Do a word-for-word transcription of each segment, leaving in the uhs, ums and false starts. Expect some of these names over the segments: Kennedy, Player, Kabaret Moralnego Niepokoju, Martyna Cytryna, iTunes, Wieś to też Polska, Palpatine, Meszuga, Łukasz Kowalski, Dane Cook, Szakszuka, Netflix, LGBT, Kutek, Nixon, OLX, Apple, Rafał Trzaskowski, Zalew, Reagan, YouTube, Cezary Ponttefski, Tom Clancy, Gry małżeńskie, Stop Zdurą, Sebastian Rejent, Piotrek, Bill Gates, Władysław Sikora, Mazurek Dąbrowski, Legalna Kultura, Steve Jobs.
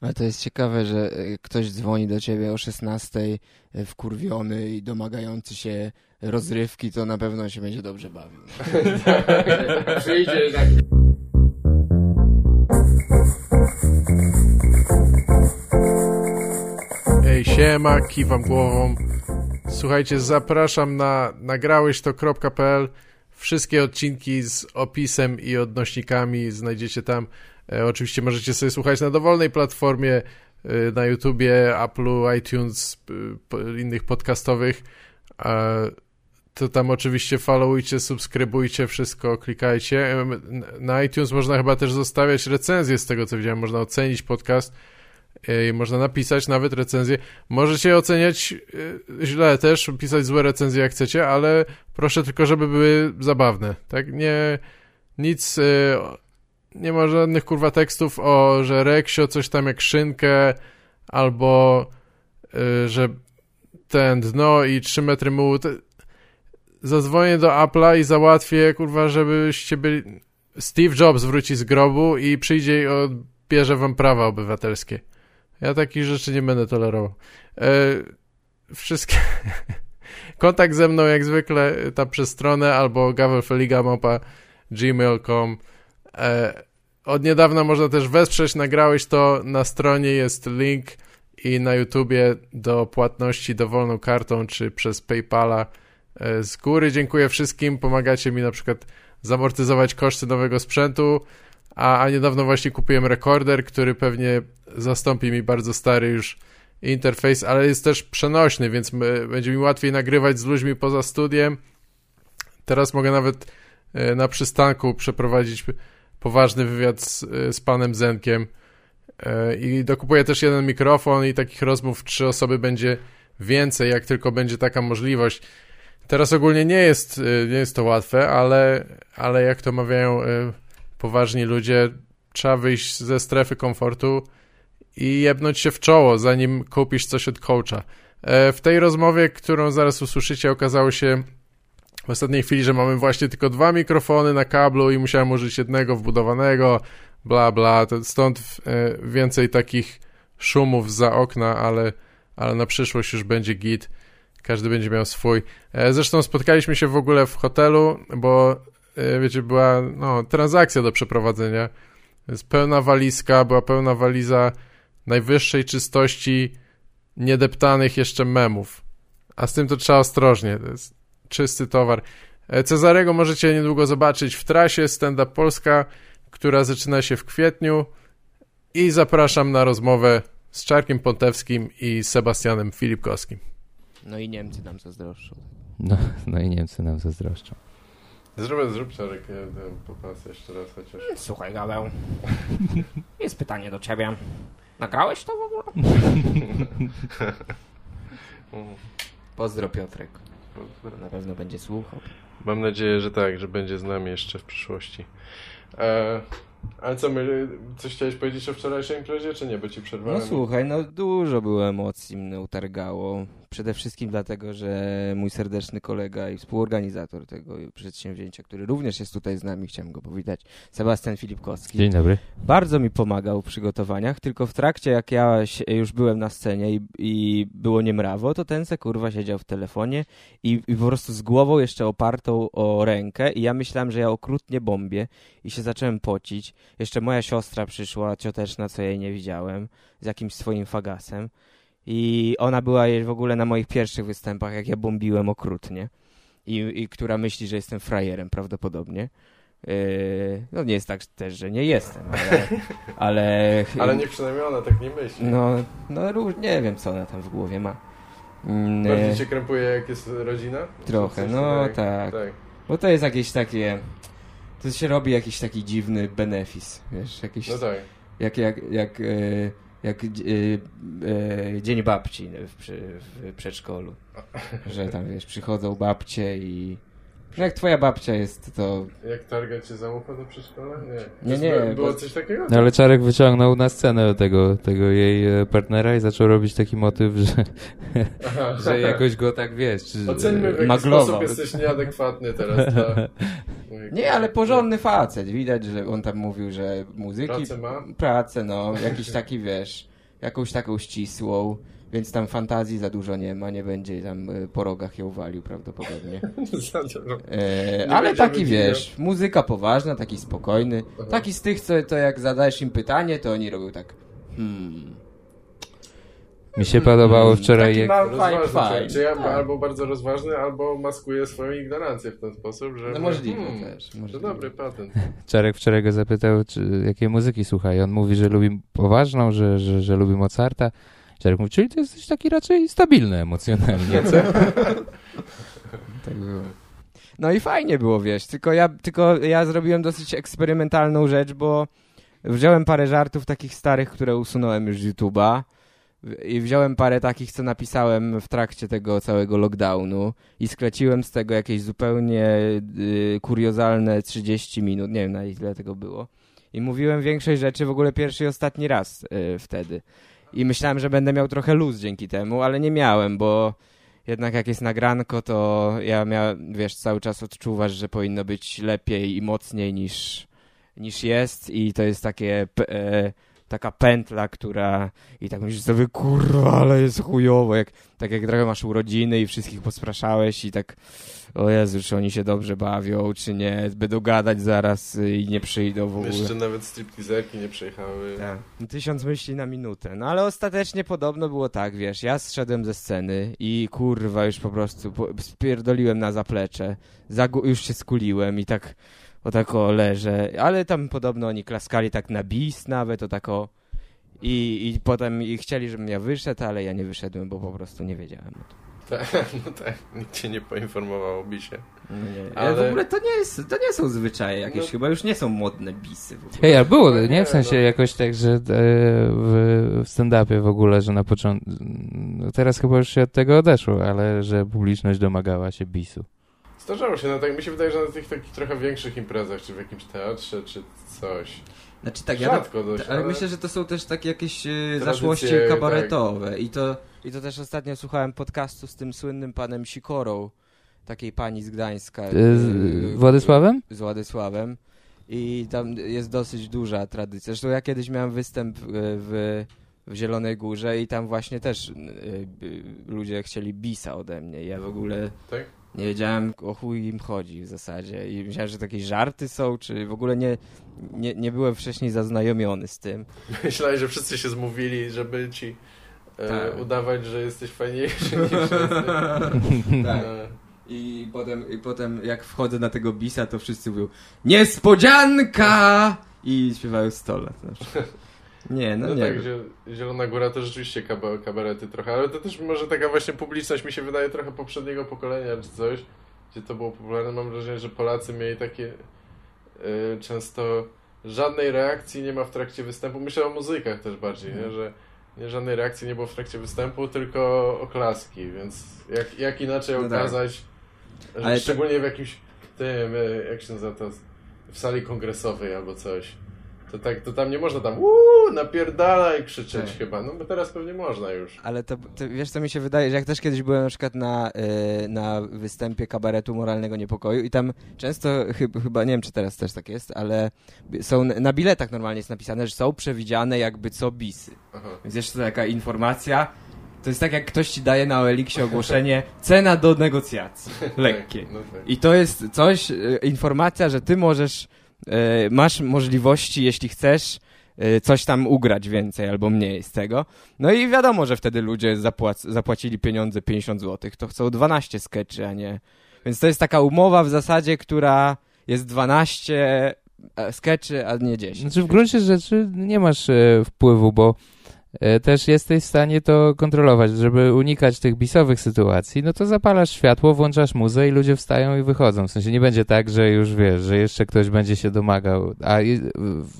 Ale to jest ciekawe, że ktoś dzwoni do ciebie o szesnastej wkurwiony i domagający się rozrywki, to na pewno się będzie dobrze bawił. Przyjdzie tak. Ej, siema, kiwam głową. Słuchajcie, zapraszam na nagrałeś to kropka p l. Wszystkie odcinki z opisem i odnośnikami znajdziecie tam. E, oczywiście możecie sobie słuchać na dowolnej platformie, e, na YouTubie, Apple'u, iTunes, e, po, innych podcastowych. E, to tam oczywiście followujcie, subskrybujcie, wszystko klikajcie. E, na iTunes można chyba też zostawiać recenzje, z tego co widziałem. Można ocenić podcast i można napisać nawet recenzję. Możecie oceniać źle też, pisać złe recenzje jak chcecie, ale proszę tylko, żeby były zabawne, tak? Nie, nic, nie ma żadnych kurwa tekstów o, że Reksio coś tam jak szynkę, albo że ten dno i trzy metry mułu. Zadzwonię do Apple'a i załatwię, kurwa, żebyście byli... Steve Jobs wróci z grobu i przyjdzie i odbierze wam prawa obywatelskie. Ja takich rzeczy nie będę tolerował. Yy, wszystkie... Kontakt ze mną jak zwykle tam przez stronę albo gavelfeligamopa at gmail kropka com. yy, Od niedawna można też wesprzeć Nagrałeś To. Na stronie jest link i na YouTubie do płatności dowolną kartą czy przez PayPala. Yy, z góry dziękuję wszystkim. Pomagacie mi na przykład zamortyzować koszty nowego sprzętu. A, a niedawno właśnie kupiłem rekorder, który pewnie zastąpi mi bardzo stary już interfejs, ale jest też przenośny, więc my, będzie mi łatwiej nagrywać z ludźmi poza studiem. Teraz mogę nawet e, na przystanku przeprowadzić poważny wywiad z, z panem Zenkiem. E, I dokupuję też jeden mikrofon i takich rozmów trzy osoby będzie więcej, jak tylko będzie taka możliwość. Teraz ogólnie nie jest, nie jest to łatwe, ale, ale jak to mawiają... E, poważni ludzie, trzeba wyjść ze strefy komfortu i jebnąć się w czoło, zanim kupisz coś od coacha. W tej rozmowie, którą zaraz usłyszycie, okazało się w ostatniej chwili, że mamy właśnie tylko dwa mikrofony na kablu i musiałem użyć jednego wbudowanego, bla bla, stąd więcej takich szumów za okna, ale, ale na przyszłość już będzie git, każdy będzie miał swój. Zresztą spotkaliśmy się w ogóle w hotelu, bo wiecie, była no, transakcja do przeprowadzenia, więc pełna walizka, była pełna waliza najwyższej czystości niedeptanych jeszcze memów, a z tym to trzeba ostrożnie, to jest czysty towar. Cezarego możecie niedługo zobaczyć w trasie Stand Up Polska, która zaczyna się w kwietniu, i zapraszam na rozmowę z Czarkiem Ponttefskim i Sebastianem Filipkowskim. No i Niemcy nam zazdroszczą. No, no i Niemcy nam zazdroszczą. Zrób, zrób Czarek, popatrzę jeszcze raz chociaż. Słuchaj, Gaweł, jest pytanie do ciebie. Nagrałeś to w ogóle? Pozdro, Piotrek. Pozdro. Na pewno będzie słuchał. Mam nadzieję, że tak, że będzie z nami jeszcze w przyszłości. E, ale co, my, coś chciałeś powiedzieć o wczorajszej imprezie, czy nie? Bo ci przerwałem. No słuchaj, no dużo było emocji, mnie utargało. Przede wszystkim dlatego, że mój serdeczny kolega i współorganizator tego przedsięwzięcia, który również jest tutaj z nami, chciałem go powitać, Sebastian Filipkowski. Dzień dobry. Bardzo mi pomagał w przygotowaniach, tylko w trakcie, jak ja już byłem na scenie i, i było niemrawo, to ten se kurwa siedział w telefonie i, i po prostu z głową jeszcze opartą o rękę i ja myślałem, że ja okrutnie bombię i się zacząłem pocić. Jeszcze moja siostra przyszła, cioteczna, co jej nie widziałem, z jakimś swoim fagasem. I ona była w ogóle na moich pierwszych występach, jak ja bombiłem okrutnie. I, i która myśli, że jestem frajerem prawdopodobnie. Yy, no nie jest tak też, że nie jestem, ale... Ale, ale nie przynajmniej ona tak nie myśli. No, no nie wiem, co ona tam w głowie ma. Yy, Bardziej cię krępuje, jak jest rodzina? Trochę, no tak, tak. tak. Bo to jest jakieś takie... To się robi jakiś taki dziwny benefis, wiesz? Jakiś, no tak. Jak... jak, jak yy, jak y, y, Dzień Babci w, przy, w przedszkolu, że tam wiesz, przychodzą babcie i Jak twoja babcia jest, to... Jak targa cię za ucho do przedszkola? Nie. Nie, nie. Było, było coś takiego? Ale Czarek wyciągnął na scenę tego, tego jej partnera i zaczął robić taki motyw, że, że jakoś go tak, wiesz... Oceńmy, w jaki sposób jesteś nieadekwatny teraz. Dla... Nie, ale porządny facet. Widać, że on tam mówił, że muzyki... Pracę ma? Pracę, no. Jakiś taki, wiesz, jakąś taką ścisłą. Więc tam fantazji za dużo nie ma, nie będzie tam po rogach ją walił prawdopodobnie. E, ale taki wiesz, muzyka poważna, taki spokojny, Aha. taki z tych, co to jak zadajesz im pytanie, to oni robią tak hmm. Mi się podobało wczoraj... Taki mam fajny, fajny. Czyli tak. Albo bardzo rozważny, albo maskuje swoją ignorancję w ten sposób, że... No możliwe hmm, też. Możliwe. To dobry patent. Czarek wczoraj go zapytał, czy, jakiej muzyki słucha i on mówi, że lubi poważną, że, że, że lubi Mozarta. Czarek mówi, czyli to jesteś taki raczej stabilny emocjonalnie, co? Tak było. No i fajnie było, wiesz, tylko ja, tylko ja zrobiłem dosyć eksperymentalną rzecz, bo wziąłem parę żartów takich starych, które usunąłem już z YouTube'a i wziąłem parę takich, co napisałem w trakcie tego całego lockdownu i skleciłem z tego jakieś zupełnie y, kuriozalne trzydzieści minut, nie wiem na ile tego było. I mówiłem większej rzeczy w ogóle pierwszy i ostatni raz y, wtedy. I myślałem, że będę miał trochę luz dzięki temu, ale nie miałem, bo jednak jak jest nagranko, to ja miałem, wiesz, cały czas odczuwasz, że powinno być lepiej i mocniej niż, niż jest i to jest takie, e, taka pętla, która i tak myślisz sobie, kurwa, ale jest chujowo, jak, tak jak trochę masz urodziny i wszystkich pospraszałeś i tak, o Jezu, czy oni się dobrze bawią, czy nie, będą gadać zaraz i nie przyjdą w ogóle. Jeszcze nawet striptizerki nie przyjechały. Tak. Tysiąc myśli na minutę. No ale ostatecznie podobno było tak, wiesz, ja zszedłem ze sceny i kurwa już po prostu spierdoliłem na zaplecze, Zagu- już się skuliłem i tak o tak o leżę, ale tam podobno oni klaskali tak na bis nawet, o tak o... I, i potem i chcieli, żebym ja wyszedł, ale ja nie wyszedłem, bo po prostu nie wiedziałem o tym. Tak, no tak, nikt cię nie poinformował o bisie. Nie, ale... ale w ogóle to nie, jest, to nie są zwyczaje jakieś, no... chyba już nie są modne bisy. W ogóle. Hej, ale było, nie? nie? W sensie no... jakoś tak, że e, w, w stand-upie w ogóle, że na początku, no teraz chyba już się od tego odeszło, ale że publiczność domagała się bisu. Zdarzało się, no tak mi się wydaje, że na tych takich trochę większych imprezach, czy w jakimś teatrze, czy coś. Znaczy tak, rzadko ja dość, ale, ale myślę, że to są też takie jakieś yy, zaszłości kabaretowe tak. I to... I to też ostatnio słuchałem podcastu z tym słynnym panem Sikorą, takiej pani z Gdańska. Z Władysławem? Z Władysławem. I tam jest dosyć duża tradycja. Zresztą ja kiedyś miałem występ w, w Zielonej Górze i tam właśnie też ludzie chcieli bisa ode mnie. Ja w ogóle nie wiedziałem, o chuj im chodzi w zasadzie. I myślałem, że takie żarty są, czy w ogóle nie... Nie, nie byłem wcześniej zaznajomiony z tym. Myślałem, że wszyscy się zmówili, żeby ci... Tak. Udawać, że jesteś fajniejszy niż jesteś. Tak. I potem, I potem jak wchodzę na tego bisa, to wszyscy mówią niespodzianka! I śpiewają sto lat. Na przykład. Nie, no, no nie. Tak, Zielona Góra to rzeczywiście kabarety trochę, ale to też może taka właśnie publiczność mi się wydaje trochę poprzedniego pokolenia czy coś, gdzie to było popularne. Mam wrażenie, że Polacy mieli takie y, często żadnej reakcji nie ma w trakcie występu. Myślę o muzykach też bardziej, hmm. nie? że Nie, żadnej reakcji nie było w trakcie występu, tylko oklaski, więc jak, jak inaczej no okazać, tak. Ale szczególnie to... w jakimś, tym, jak się nazywa to, w sali kongresowej albo coś, to, tak, to tam nie można tam uuu, napierdala i krzyczeć tak. chyba, no bo teraz pewnie można już. Ale to, to wiesz co mi się wydaje, że jak też kiedyś byłem na przykład na, yy, na występie Kabaretu Moralnego Niepokoju i tam często chy- chyba, nie wiem czy teraz też tak jest, ale są na biletach normalnie jest napisane, że są przewidziane jakby co bisy. Aha. Więc jeszcze taka informacja, to jest tak jak ktoś ci daje na O L X ie ogłoszenie cena do negocjacji, lekkie. No tak. I to jest coś, yy, informacja, że ty możesz masz możliwości, jeśli chcesz, coś tam ugrać więcej albo mniej z tego. No i wiadomo, że wtedy ludzie zapłac- zapłacili pieniądze pięćdziesiąt złotych, to chcą dwanaście skeczy, a nie... Więc to jest taka umowa w zasadzie, która jest dwanaście skeczy, a nie dziesięć. Znaczy w gruncie rzeczy nie masz e, wpływu, bo e, też jesteś w stanie to kontrolować. Żeby unikać tych bisowych sytuacji, no to zapalasz światło, włączasz muzę i ludzie wstają i wychodzą. W sensie nie będzie tak, że już wiesz, że jeszcze ktoś będzie się domagał. A i,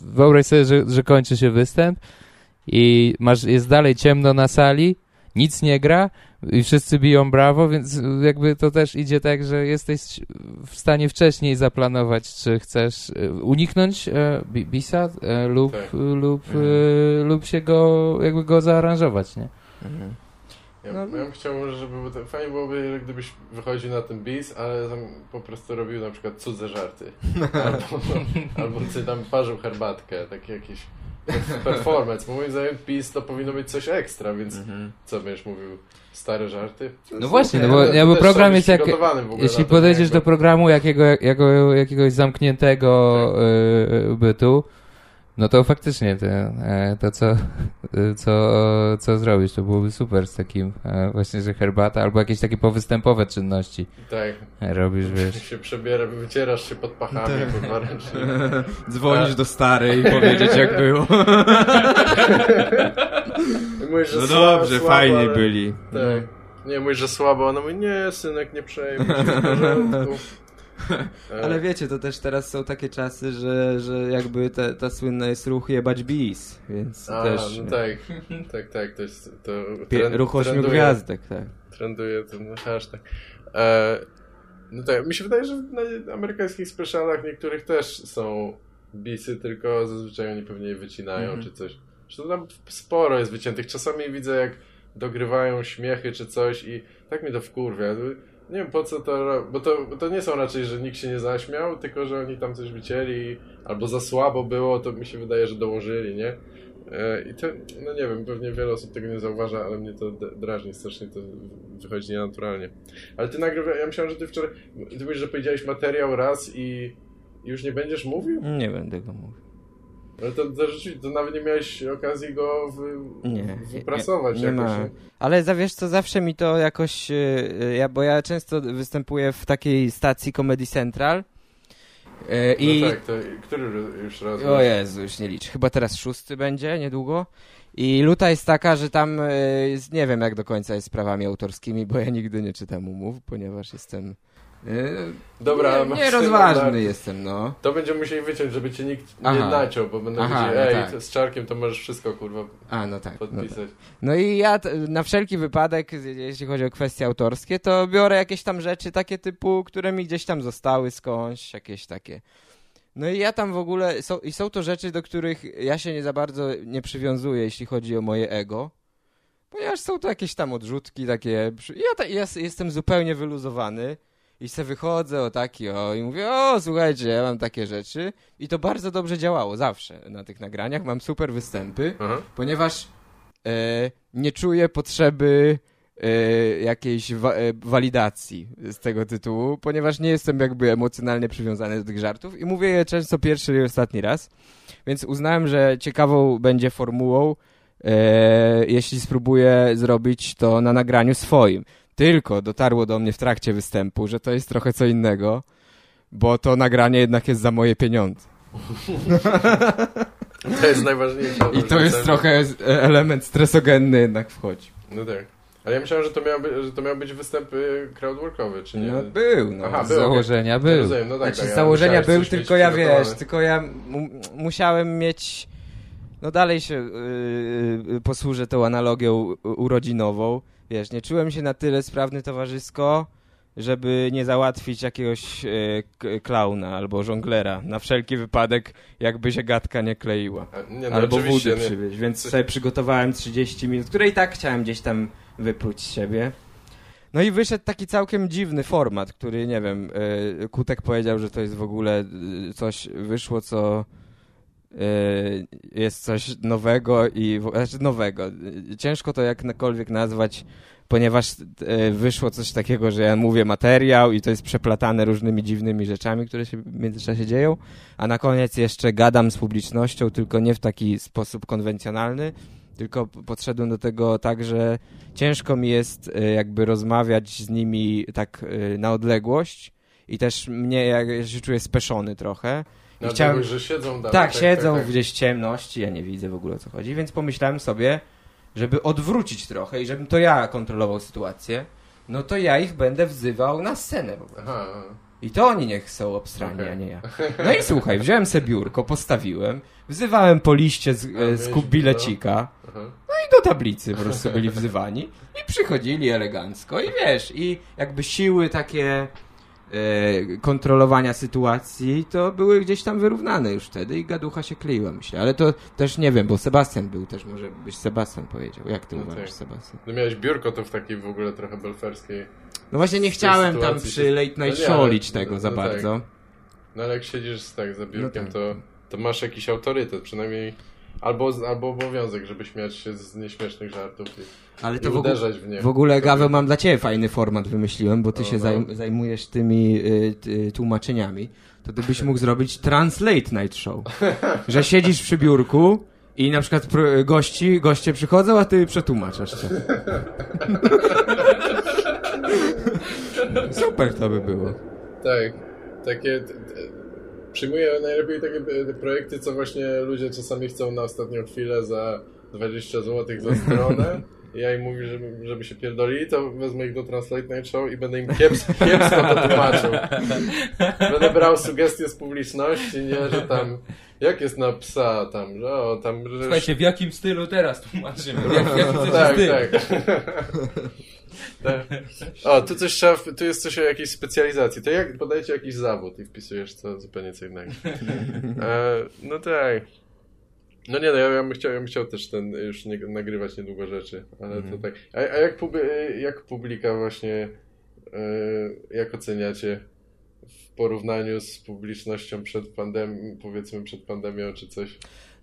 wyobraź sobie, że, że kończy się występ i masz, jest dalej ciemno na sali nic nie gra i wszyscy biją brawo, więc jakby to też idzie tak, że jesteś w stanie wcześniej zaplanować, czy chcesz uniknąć e, bisa e, lub, tak. lub, mhm. e, lub się go, jakby go zaaranżować, nie? Mhm. Ja, no. ja bym chciał, żeby to, fajnie byłoby, gdybyś wychodził na ten bis, ale tam po prostu robił na przykład cudze żarty. Albo, albo sobie tam parzył herbatkę, taki jakiś performance. Moim zdaniem bis to powinno być coś ekstra, więc mm-hmm. co będziesz mówił? Stare żarty? No, no właśnie, no bo, ja, bo program jest jak... Jeśli podejdziesz jakby do programu jakiego, jakiego, jakiegoś zamkniętego tak. y, bytu, no to faktycznie te, to, co, co, co zrobisz, to byłoby super z takim właśnie, że herbata albo jakieś takie powystępowe czynności. Tak. Robisz, wiesz. się przebierasz, wycierasz się pod pachami, kurwa, ręcznie. Dzwonisz do starej i powiedzieć, jak było. Mówisz, no słaba, dobrze, słaba, fajnie ale... byli. Tak. Nie, mówisz, że słabo. Ona mówi, nie, synek, nie przejmuj się. Ale wiecie, to też teraz są takie czasy, że, że jakby ta, ta słynna jest ruch jebać bis, więc A, też... No tak, tak, tak, to jest... To trend, ruch ośmiu trenduje, gwiazdek, tak. Trenduje ten hashtag. E, no tak, mi się wydaje, że na amerykańskich specialach niektórych też są bisy, tylko zazwyczaj oni pewnie je wycinają mm. czy coś. Zresztą tam sporo jest wyciętych. Czasami widzę, jak dogrywają śmiechy czy coś i tak mi to wkurwia. Nie wiem po co to, bo to, bo to nie są raczej, że nikt się nie zaśmiał, tylko że oni tam coś wycięli albo za słabo było, to mi się wydaje, że dołożyli, nie? I to, no nie wiem, pewnie wiele osób tego nie zauważa, ale mnie to drażni strasznie, to wychodzi nienaturalnie. Ale ty nagrywasz, ja myślałem, że ty wczoraj, ty mówisz, że powiedziałeś materiał raz i już nie będziesz mówił? Nie będę go mówił. Ale to, to, to nawet nie miałeś okazji go wy, nie, wyprasować. Nie, nie jakoś. Ma. Ale za, wiesz co, zawsze mi to jakoś... Yy, ja, bo ja często występuję w takiej stacji Comedy Central. Yy, no i... tak, to który już raz... O Jezu, już nie liczę. Chyba teraz szósty będzie, niedługo. I luta jest taka, że tam yy, nie wiem jak do końca jest z prawami autorskimi, bo ja nigdy nie czytam umów, ponieważ jestem... Dobra, nie, nierozważny na... jestem, no. To będziemy musieli wyciąć, żeby cię nikt Aha. nie naciął, bo będę Aha, powiedzieć, ej, no tak. z czarkiem to możesz wszystko, kurwa, A, no tak, podpisać. No, tak. No i ja t- na wszelki wypadek, jeśli chodzi o kwestie autorskie, to biorę jakieś tam rzeczy takie typu, które mi gdzieś tam zostały skądś, jakieś takie. No i ja tam w ogóle, są, i są to rzeczy, do których ja się nie za bardzo nie przywiązuję, jeśli chodzi o moje ego. Ponieważ są to jakieś tam odrzutki takie, ja, ta, ja jestem zupełnie wyluzowany. I se wychodzę o taki o i mówię, o słuchajcie, ja mam takie rzeczy i to bardzo dobrze działało zawsze na tych nagraniach, mam super występy, Aha. ponieważ e, nie czuję potrzeby e, jakiejś wa- e, walidacji z tego tytułu, ponieważ nie jestem jakby emocjonalnie przywiązany do tych żartów i mówię je często pierwszy i ostatni raz, więc uznałem, że ciekawą będzie formułą, e, jeśli spróbuję zrobić to na nagraniu swoim. Tylko dotarło do mnie w trakcie występu, że to jest trochę co innego, bo to nagranie jednak jest za moje pieniądze. To jest najważniejsze. I to jest trochę element stresogenny jednak wchodzi. No tak. Ale ja myślałem, że to miał, by, że to miał być występ crowdworkowy, czy nie? No był, no. Aha, z był, założenia okay. był. Rozumiem, no tak, znaczy, tak, z założenia ja był, tylko ja wiesz, tylko ja m- musiałem mieć... No dalej się yy, posłużę tą analogią urodzinową. Wiesz, nie czułem się na tyle sprawny towarzysko, żeby nie załatwić jakiegoś e, k, klauna albo żonglera. Na wszelki wypadek, jakby się gadka nie kleiła. A, nie, no albo wody przywieźć. Więc sobie przygotowałem trzydzieści minut, które i tak chciałem gdzieś tam wypluć z siebie. No i wyszedł taki całkiem dziwny format, który, nie wiem, e, Kutek powiedział, że to jest w ogóle coś, wyszło co... jest coś nowego i znaczy nowego. Ciężko to jakkolwiek nazwać, ponieważ wyszło coś takiego, że ja mówię materiał i to jest przeplatane różnymi dziwnymi rzeczami, które się w międzyczasie dzieją, a na koniec jeszcze gadam z publicznością, tylko nie w taki sposób konwencjonalny, tylko podszedłem do tego tak, że ciężko mi jest jakby rozmawiać z nimi tak na odległość i też mnie, ja się czuję speszony trochę. No chciałem... że siedzą dalej. Tak, tak siedzą tak, tak. gdzieś w ciemności, ja nie widzę w ogóle o co chodzi, więc pomyślałem sobie, żeby odwrócić trochę i żebym to ja kontrolował sytuację, no to ja ich będę wzywał na scenę po prostu. Aha. I to oni niech są obstrani, okay. a nie ja. No i słuchaj, wziąłem sobie biurko, postawiłem, wzywałem po liście z, z kub bilecika, no i do tablicy po prostu byli wzywani i przychodzili elegancko i wiesz, i jakby siły takie e, kontrolowania sytuacji to były gdzieś tam wyrównane już wtedy i gaducha się kleiła, myślę, ale to też nie wiem, bo Sebastian był też, może byś Sebastian powiedział, jak ty no uważasz tak. Sebastian? No miałeś biurko to w takiej w ogóle trochę belferskiej. No właśnie nie chciałem tam przy late night szolić no tego no, za no bardzo. Tak. No ale jak siedzisz tak za biurkiem, no tak. to, to masz jakiś autorytet, przynajmniej albo, albo obowiązek, żeby śmiać się z nieśmiesznych żartów i, ale to i w uderzać w, w nie. W ogóle, Gaweł, mam dla ciebie fajny format wymyśliłem, bo ty o, się zajm- zajmujesz tymi y, y, tłumaczeniami, to ty byś mógł zrobić Translate Night Show, że siedzisz przy biurku i na przykład pr- gości, goście przychodzą, a ty przetłumaczasz się. Super to by było. Tak. Takie, przyjmuję najlepiej takie projekty, co właśnie ludzie czasami chcą na ostatnią chwilę za dwadzieścia złotych za stronę i ja im mówię, żeby, żeby się pierdolili, to wezmę ich do Translate Night Show i będę im kiepsko, kiepsko to tłumaczył. Będę brał sugestie z publiczności, nie, że tam jak jest na psa tam, że o tam... Że... Słuchajcie, w jakim stylu teraz tłumaczymy? Jak, jak no, tak, styl? tak. Tak. O, tu coś trzeba, tu jest coś o jakiejś specjalizacji. To jak podajcie jakiś zawód i wpisujesz co zupełnie co innego. E, no tak. No nie, no ja, ja bym chciał, ja bym chciał też ten już nie, nagrywać niedługo rzeczy, ale mm. to tak. A, a jak, pub, jak publika właśnie e, jak oceniacie w porównaniu z publicznością przed pandemią, powiedzmy przed pandemią czy coś?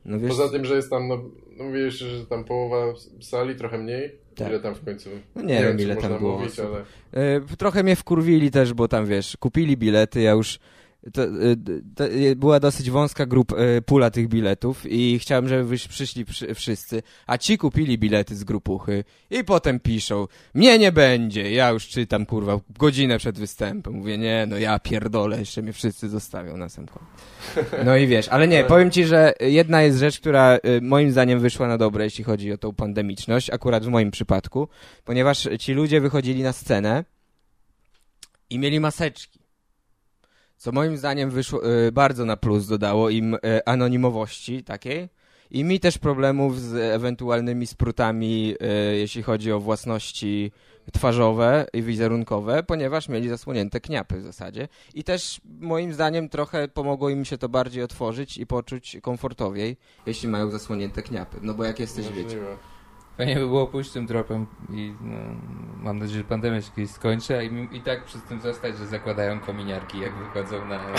No wiesz, poza tym, że jest tam, no, no mówiłeś, że tam połowa sali, trochę mniej. Tak. Ile tam w końcu? No nie, nie wiem, ile tam było. Mówić, ale... y, trochę mnie wkurwili też, bo tam wiesz, kupili bilety, ja już... To, y, to, y, była dosyć wąska grup, y, pula tych biletów i chciałem, żeby przyszli przy, wszyscy, a ci kupili bilety z grupuchy i potem piszą, mnie nie będzie, ja już czytam, kurwa, godzinę przed występem, mówię, nie, no ja pierdolę, jeszcze mnie wszyscy zostawią na sam koniec. No i wiesz, ale nie, powiem ci, że jedna jest rzecz, która y, moim zdaniem wyszła na dobre, jeśli chodzi o tą pandemiczność, akurat w moim przypadku, ponieważ ci ludzie wychodzili na scenę i mieli maseczki. Co moim zdaniem wyszło, y, bardzo na plus dodało im y, anonimowości takiej i mi też problemów z ewentualnymi sprutami, y, jeśli chodzi o własności twarzowe i wizerunkowe, ponieważ mieli zasłonięte kniapy w zasadzie i też moim zdaniem trochę pomogło im się to bardziej otworzyć i poczuć komfortowiej, jeśli mają zasłonięte kniapy, no bo jak jesteś, wiecie... Fajnie by było pójść tym tropem i no, mam nadzieję, że pandemia się kiedyś skończy, a im, i tak przy tym zostać, że zakładają kominiarki, jak wychodzą na, na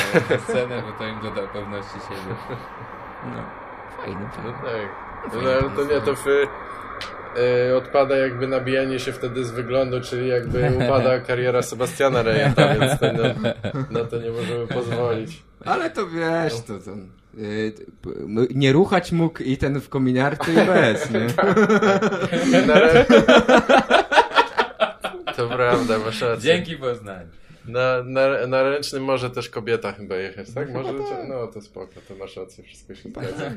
scenę, bo to im doda pewności siebie. No, fajnie. No tak. No, ale to nie, to w, y, odpada jakby nabijanie się wtedy z wyglądu, czyli jakby upada kariera Sebastiana Rejenta, więc ten, no, na to nie możemy pozwolić. Ale to wiesz, no. to ten... nie ruchać mógł i ten w kominiarce i bez, nie? To prawda, masz rację. Dzięki Poznaniu. Na, na, na ręcznym może też kobieta chyba jechać, tak? Może cię, no to spoko, to masz rację, wszystko się zgadza.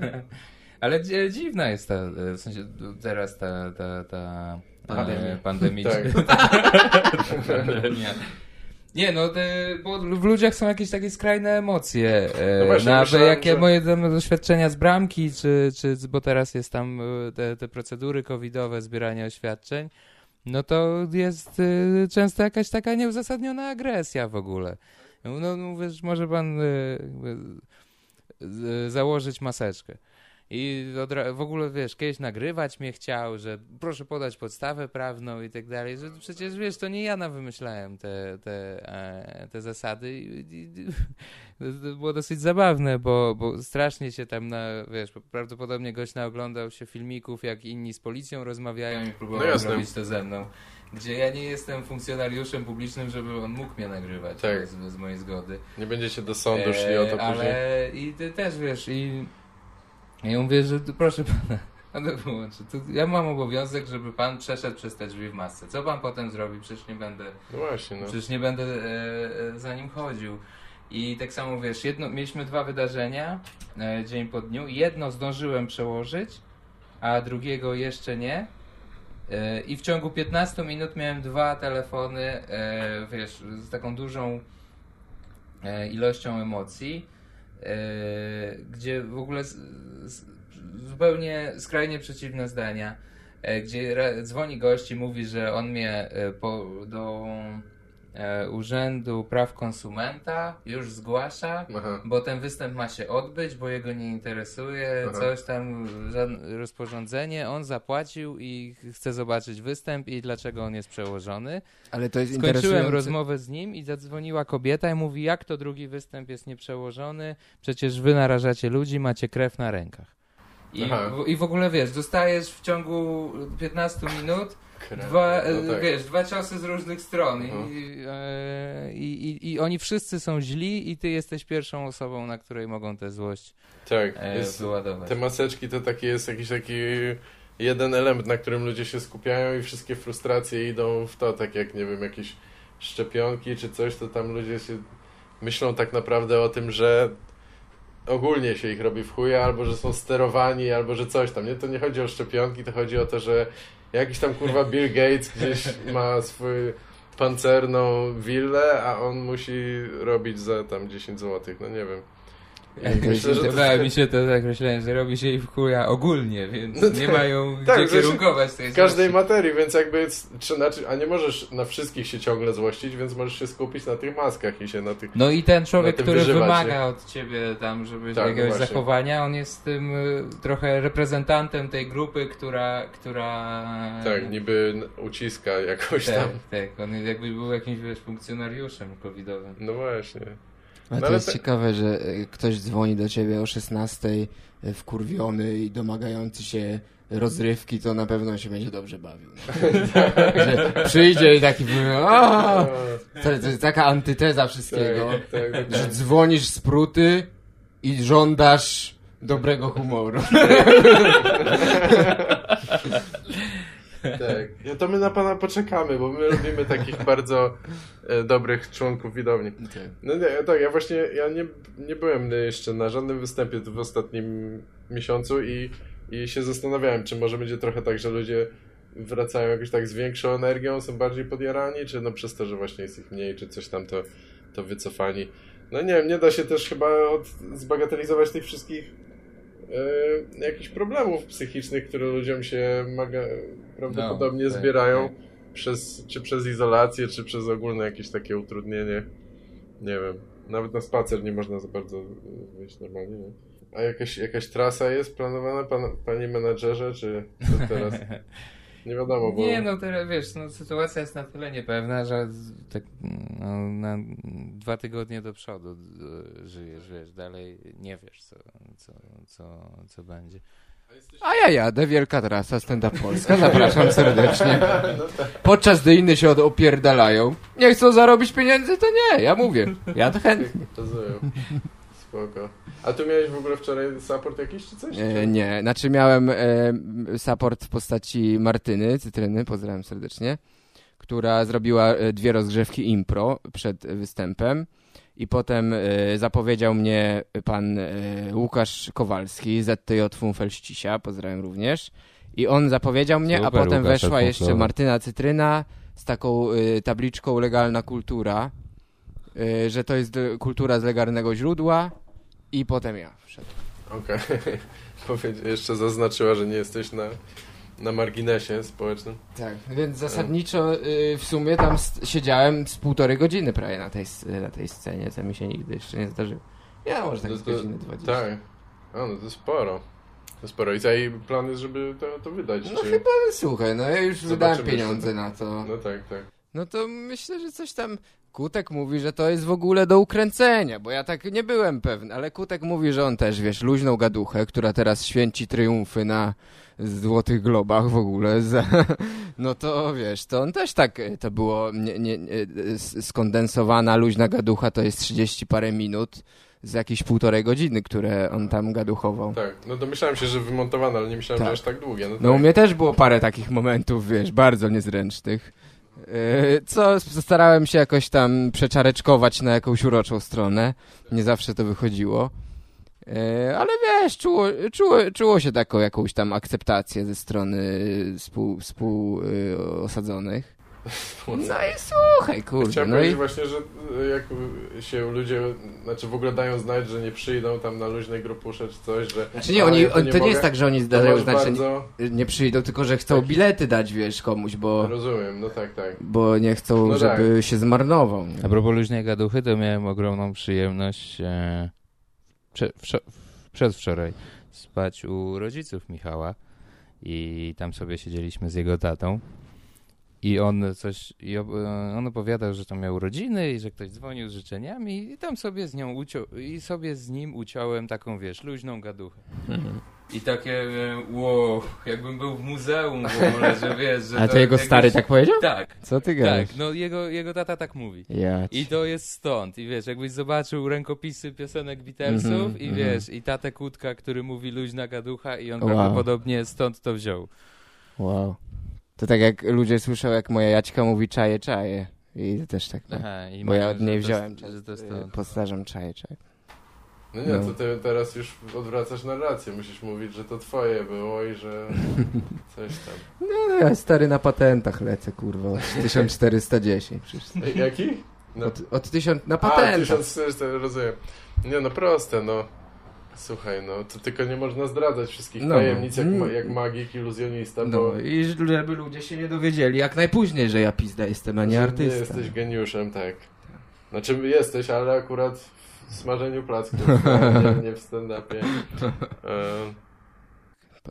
Ale dziwna jest ta, w sensie teraz ta, ta, ta pandemia. pandemiczna. Tak. Pandemia. Nie, no, te, bo w ludziach są jakieś takie skrajne emocje. E, no właśnie, na, myślałem, jakie że... moje doświadczenia z bramki, czy, czy, bo teraz jest tam te, te procedury covidowe, zbieranie oświadczeń, no to jest y, często jakaś taka nieuzasadniona agresja w ogóle. No, mówisz, może pan y, y, y, założyć maseczkę. I odra- w ogóle, wiesz, kiedyś nagrywać mnie chciał, że proszę podać podstawę prawną i tak dalej, że przecież, wiesz, to nie ja nawymyślałem te, te, e, te zasady i, i, i to było dosyć zabawne, bo, bo strasznie się tam, na, wiesz, prawdopodobnie gość naoglądał się filmików, jak inni z policją rozmawiają i próbował no robić to ze mną, gdzie ja nie jestem funkcjonariuszem publicznym, żeby on mógł mnie nagrywać tak. bez, bez mojej zgody. Nie będziecie do sądu szli e, o to później. Ale i ty też, wiesz, i... Ja mówię, że proszę pana, pan wyłączy. Ja mam obowiązek, żeby pan przeszedł przez te drzwi w masce. Co pan potem zrobi? Przecież nie będę, no właśnie, no. Przecież nie będę e, e, za nim chodził. I tak samo wiesz, jedno, mieliśmy dwa wydarzenia e, dzień po dniu. Jedno zdążyłem przełożyć, a drugiego jeszcze nie. E, I w ciągu piętnastu minut miałem dwa telefony, e, wiesz, z taką dużą e, ilością emocji. Yy, gdzie w ogóle z, z, zupełnie skrajnie przeciwne zdania gdzie dzwoni gość i mówi, że on mnie po, do Urzędu Praw Konsumenta już zgłasza, aha, bo ten występ ma się odbyć, bo jego nie interesuje, aha, coś tam, rozporządzenie, on zapłacił i chce zobaczyć występ i dlaczego on jest przełożony. Ale to jest skończyłem rozmowę z nim i zadzwoniła kobieta i mówi, jak to drugi występ jest nieprzełożony, przecież wy narażacie ludzi, macie krew na rękach. I w, I w ogóle wiesz, dostajesz w ciągu piętnastu minut dwa, no tak. wiesz, dwa ciosy z różnych stron i, i, i, i oni wszyscy są źli i ty jesteś pierwszą osobą, na której mogą tę złość tak, e, jest, wyładować. Te maseczki to taki jest jakiś taki jeden element, na którym ludzie się skupiają i wszystkie frustracje idą w to, tak jak nie wiem, jakieś szczepionki czy coś, to tam ludzie się myślą tak naprawdę o tym, że ogólnie się ich robi w chuje, albo że są sterowani, albo że coś tam. Nie, to nie chodzi o szczepionki, to chodzi o to, że jakiś tam kurwa Bill Gates gdzieś ma swój pancerną willę, a on musi robić za tam dziesięć złotych, no nie wiem. Myślę, że Podoba to... mi się to tak myślałem, że robi się ich w chuja ogólnie, więc no tak, nie mają tak, gdzie kierunkować tej w każdej złości. Materii, więc jakby, czy, znaczy, a nie możesz na wszystkich się ciągle złościć, więc możesz się skupić na tych maskach i się na tych... No i ten człowiek, który wyżywać, wymaga nie? od ciebie tam, żeby tak, jakiegoś właśnie. zachowania, on jest tym trochę reprezentantem tej grupy, która... która... Tak, niby uciska jakoś tak, tam. Tak, on jakby był jakimś wiesz, funkcjonariuszem covidowym. No właśnie. Ale no to jest te... ciekawe, że ktoś dzwoni do ciebie o szesnastej wkurwiony i domagający się rozrywki, to na pewno się będzie dobrze bawił. Że przyjdzie i taki aaa! To jest taka antyteza wszystkiego, tak, tak, tak. że dzwonisz z pruty i żądasz dobrego humoru. Tak. No to my na pana poczekamy, bo my lubimy takich bardzo e, dobrych członków widowni. Okay. No nie, tak, ja właśnie ja nie, nie byłem jeszcze na żadnym występie w ostatnim miesiącu i, i się zastanawiałem, czy może będzie trochę tak, że ludzie wracają jakoś tak z większą energią, są bardziej podjarani, czy no przez to, że właśnie jest ich mniej, czy coś tam to, to wycofani. No nie wiem, nie da się też chyba od, zbagatelizować tych wszystkich Yy, jakichś problemów psychicznych, które ludziom się maga- prawdopodobnie no, zbierają tak, tak. Przez, czy przez izolację, czy przez ogólne jakieś takie utrudnienie. Nie wiem. Nawet na spacer nie można za bardzo wyjść normalnie. Nie? A jakaś, jakaś trasa jest planowana, pan, panie menadżerze, czy co teraz? Nie wiadomo, bo... Nie, no teraz wiesz, no, sytuacja jest na tyle niepewna, że tak, no, na dwa tygodnie do przodu żyjesz, wiesz, dalej nie wiesz, co, co, co, co będzie. A ja jadę, wielka trasa, Stand Up Polska, zapraszam serdecznie. Podczas gdy inne się opierdalają, nie chcą zarobić pieniędzy, to nie, ja mówię, ja to chętnie. Spoko. A tu miałeś w ogóle wczoraj support jakiś czy coś? E, nie, znaczy miałem e, support w postaci Martyny Cytryny, pozdrawiam serdecznie, która zrobiła dwie rozgrzewki impro przed występem i potem e, zapowiedział mnie pan e, Łukasz Kowalski, Z T J-Fumfelścisia, pozdrawiam również. I on zapowiedział mnie, super, a potem Łukasz, weszła jeszcze Martyna Cytryna z taką e, tabliczką Legalna Kultura. Yy, że to jest d- kultura z legalnego źródła i potem ja wszedłem. Okej. Okay. Jeszcze zaznaczyła, że nie jesteś na, na marginesie społecznym. Tak, więc zasadniczo yy, w sumie tam s- siedziałem z półtorej godziny prawie na tej, na tej scenie, co mi się nigdy jeszcze nie zdarzyło. Ja może tak z godziny dwadzieścia. Tak. A no to sporo. To sporo. I cały plan jest, żeby to, to wydać. No czy... chyba, słuchaj, no ja już wydałem pieniądze na to. No tak, tak. No to myślę, że coś tam... Kutek mówi, że to jest w ogóle do ukręcenia, bo ja tak nie byłem pewny, ale Kutek mówi, że on też, wiesz, luźną gaduchę, która teraz święci triumfy na Złotych Globach w ogóle, za... no to wiesz, to on też tak, to było nie, nie, skondensowana luźna gaducha, to jest trzydzieści parę minut z jakieś półtorej godziny, które on tam gaduchował. Tak, no domyślałem się, że wymontowane, ale nie myślałem, tak. że aż tak długie. No, no tak. U mnie też było parę takich momentów, wiesz, bardzo niezręcznych. Co starałem się jakoś tam przeczareczkować na jakąś uroczą stronę. Nie zawsze to wychodziło. Ale wiesz, czuło, czuło, czuło się taką jakąś tam akceptację ze strony współ, współosadzonych. No i słuchaj, kurde. Chciałem no powiedzieć i... właśnie, że jak się ludzie, znaczy w ogóle dają znać, że nie przyjdą tam na luźnej grupusze czy coś, że... Znaczy nie, oni, to nie, to nie jest tak, że oni zdają znać, bardzo... że nie, nie przyjdą, tylko że chcą taki... bilety dać, wiesz, komuś, bo... Rozumiem, no tak, tak. Bo nie chcą, no żeby tak się zmarnował. Nie? A propos luźnej gaduchy, to miałem ogromną przyjemność e... Prze... Wczor... przedwczoraj spać u rodziców Michała i tam sobie siedzieliśmy z jego tatą. I on coś, i on opowiadał, że tam miał urodziny i że ktoś dzwonił z życzeniami i tam sobie z nią ucią- i sobie z nim uciąłem taką, wiesz, luźną gaduchę. Mhm. I takie, wow, jakbym był w muzeum w ogóle, że wiesz, że... A to, to jego jakiś... stary tak powiedział? Tak. Co ty gadasz? Tak, no jego, jego tata tak mówi. Jać. I to jest stąd. I wiesz, jakbyś zobaczył rękopisy piosenek Beatlesów mm-hmm, i wiesz, mm-hmm. i tatę Kutka, który mówi luźna gaducha i on wow. prawdopodobnie stąd to wziął. Wow. To tak jak ludzie słyszą, jak moja Jaćka mówi czaje, czaje. I też tak. Aha, i bo ja od niej wziąłem, powtarzam czaje, czaje. No nie, no. to ty teraz już odwracasz narrację. Musisz mówić, że to twoje było i że coś tam. No ja stary na patentach lecę, kurwa. Od tysiąc czterysta dziesięć przecież. Jaki? No. Od, od tysiąc... na patentach. A, tysiąc czterysta, rozumiem. Nie no, proste, no. Słuchaj, no, to tylko nie można zdradzać wszystkich no. tajemnic, jak, ma, jak magik, iluzjonista, no. bo... I żeby ludzie się nie dowiedzieli, jak najpóźniej, że ja pizda jestem, a nie artysta. Nie jesteś geniuszem, tak. Znaczy jesteś, ale akurat w smażeniu placków, nie, nie w stand-upie.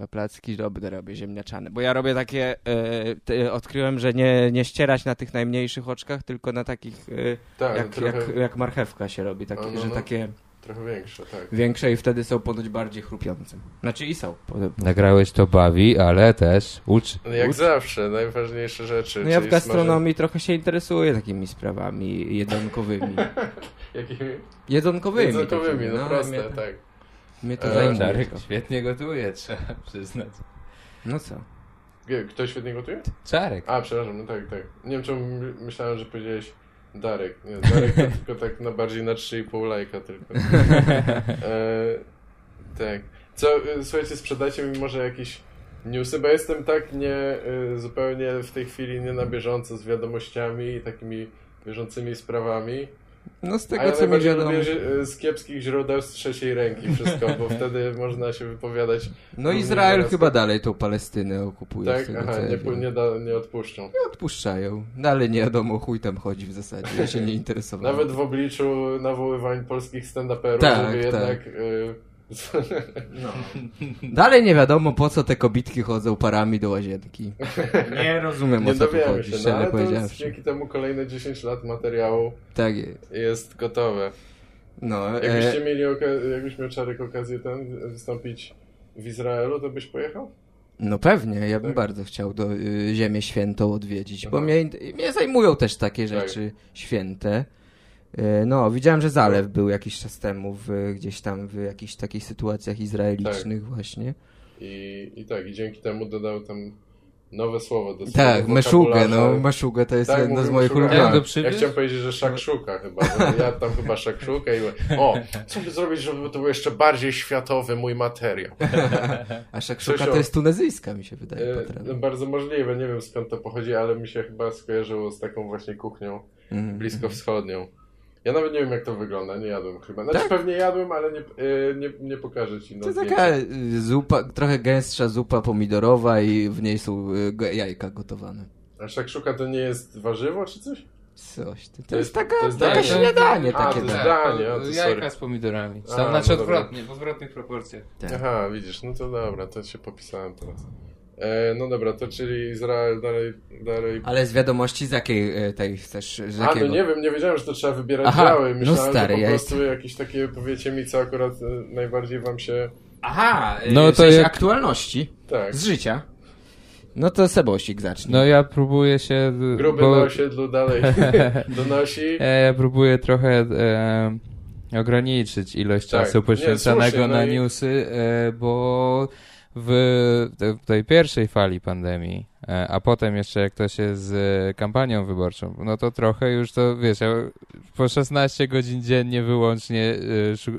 Um. Placki dobre robię, ziemniaczane, bo ja robię takie, e, te, odkryłem, że nie, nie ścierać na tych najmniejszych oczkach, tylko na takich, e, tak, jak, trochę... jak, jak marchewka się robi, takie, no, no, że takie... Trochę większe, tak. Większe i wtedy są ponoć bardziej chrupiące. Znaczy i są. Nagrałeś to bawi, ale też uczy. No jak uczy. Zawsze, najważniejsze rzeczy. No ja w gastronomii smażę... trochę się interesuję takimi sprawami jedonkowymi. Jakimi? Jedonkowymi. Jedonkowymi, takimi, no, no proste, mnie, tak. Mnie to zajmuje. Darek świetnie gotuje, trzeba przyznać. No co? Kto świetnie gotuje? Czarek. A, przepraszam, no tak, tak. Nie wiem, czemu myślałem, że powiedziałeś... Darek, nie, Darek to tylko tak na bardziej na trzy i pół lajka tylko. E, tak. Co, słuchajcie, sprzedajcie mi może jakieś newsy, bo jestem tak nie, zupełnie w tej chwili nie na bieżąco z wiadomościami i takimi bieżącymi sprawami. No z tego, ja co mi wiadomo. Z kiepskich źródeł z trzeciej ręki wszystko, bo wtedy można się wypowiadać. No Izrael chyba tak. dalej tą Palestynę okupuje. Tak, tego, aha, nie, nie, da, nie odpuszczą. Nie odpuszczają. Dalej nie wiadomo, chuj tam chodzi w zasadzie. Ja się nie interesowałem. Nawet w obliczu nawoływań polskich stand-uperów, tak, żeby jednak... Tak. Y- No. Dalej nie wiadomo, po co te kobitki chodzą parami do łazienki. Nie rozumiem, nie o co tu chodzi. Się, no, ale to dzięki temu kolejne dziesięć lat materiału tak jest. jest gotowe. No, Jakbyście e... mieli okaz- jakbyś miał Czarek okazję ten wystąpić w Izraelu, to byś pojechał? No pewnie, ja bym tak. bardzo chciał do y, Ziemię Świętą odwiedzić, Aha. bo mnie, mnie zajmują też takie rzeczy tak. święte. No, widziałem, że Zalew był jakiś czas temu w, gdzieś tam w jakichś takich sytuacjach izraelicznych tak. właśnie. I, I tak, i dzięki temu dodał tam nowe słowo do swojego Tak, meszugę, no meszugę to jest tak, jedno z moich ulubionych. Ja chciałem powiedzieć, że szakszuka chyba, ja tam chyba szakszukę i o, co by zrobić, żeby to był jeszcze bardziej światowy mój materiał. A szakszuka to jest tunezyjska, mi się wydaje. E, bardzo możliwe, nie wiem skąd to pochodzi, ale mi się chyba skojarzyło z taką właśnie kuchnią mm. bliskowschodnią. Ja nawet nie wiem, jak to wygląda, nie jadłem chyba. Znaczy tak? pewnie jadłem, ale nie, yy, nie, nie pokażę ci. No, to taka nie... zupa, trochę gęstsza zupa pomidorowa i w niej są yy, jajka gotowane. A szakszuka to nie jest warzywo czy coś? Coś. To, to jest taka, to jest taka śniadanie to... takie. A, to tak. danie. O, to jajka z pomidorami. Tam A, znaczy no odwrotnie, w odwrotnych proporcjach. Tak. Aha, widzisz, no to dobra, to się popisałem teraz. No dobra, to czyli Izrael dalej, dalej... Ale z wiadomości z jakiej tej chcesz... Z jakiego? A, no nie wiem, nie wiedziałem, że to trzeba wybierać Aha, działy. Myślałem, no stary, że po ja prostu jestem... jakieś takie, powiecie mi, co akurat najbardziej wam się... Aha, no w to jak... aktualności tak. z życia. No to Sebosik zacznie. No ja próbuję się... Gruby bo... na osiedlu dalej donosi. Ja, ja próbuję trochę... E... ograniczyć ilość tak, czasu poświęconego nie, słusznie, na no i... newsy, e, bo w tej pierwszej fali pandemii, a potem jeszcze jak to się z kampanią wyborczą, no to trochę już to, wiesz, ja po szesnaście godzin dziennie wyłącznie,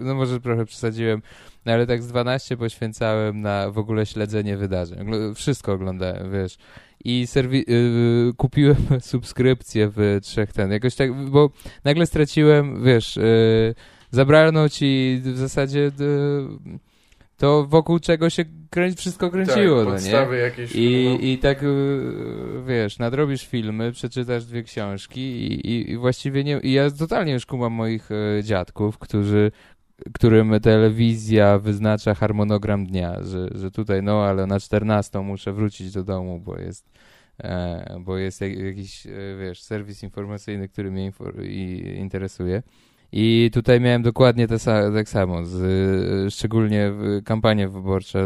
no może trochę przesadziłem, no ale tak z dwanaście poświęcałem na w ogóle śledzenie wydarzeń. Wszystko oglądałem, wiesz. I serwi- yy, kupiłem subskrypcję w trzech ten, jakoś tak, bo nagle straciłem, wiesz, yy, zabrano ci w zasadzie yy, to, wokół czego się krę- wszystko kręciło, tak, podstawy, nie? Jakieś, I, no. I tak, yy, wiesz, nadrobisz filmy, przeczytasz dwie książki i, i, i właściwie nie, i ja totalnie już kumam moich yy, dziadków, którzy... którym telewizja wyznacza harmonogram dnia, że, że tutaj no, ale na czternastą muszę wrócić do domu, bo jest, e, bo jest jakiś, wiesz, serwis informacyjny, który mnie infor- i interesuje. I tutaj miałem dokładnie to sa- tak samo, z, y, szczególnie w kampanię wyborczą,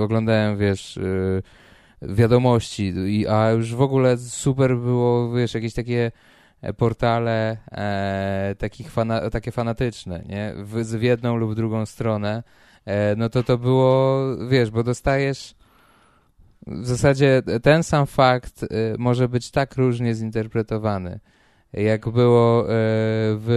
oglądałem, wiesz... Y, wiadomości, i, a już w ogóle super było, wiesz, jakieś takie... portale e, takich fana, takie fanatyczne, nie? W, z jedną lub drugą stronę, e, no to to było, wiesz, bo dostajesz w zasadzie ten sam fakt e, może być tak różnie zinterpretowany, jak było e, w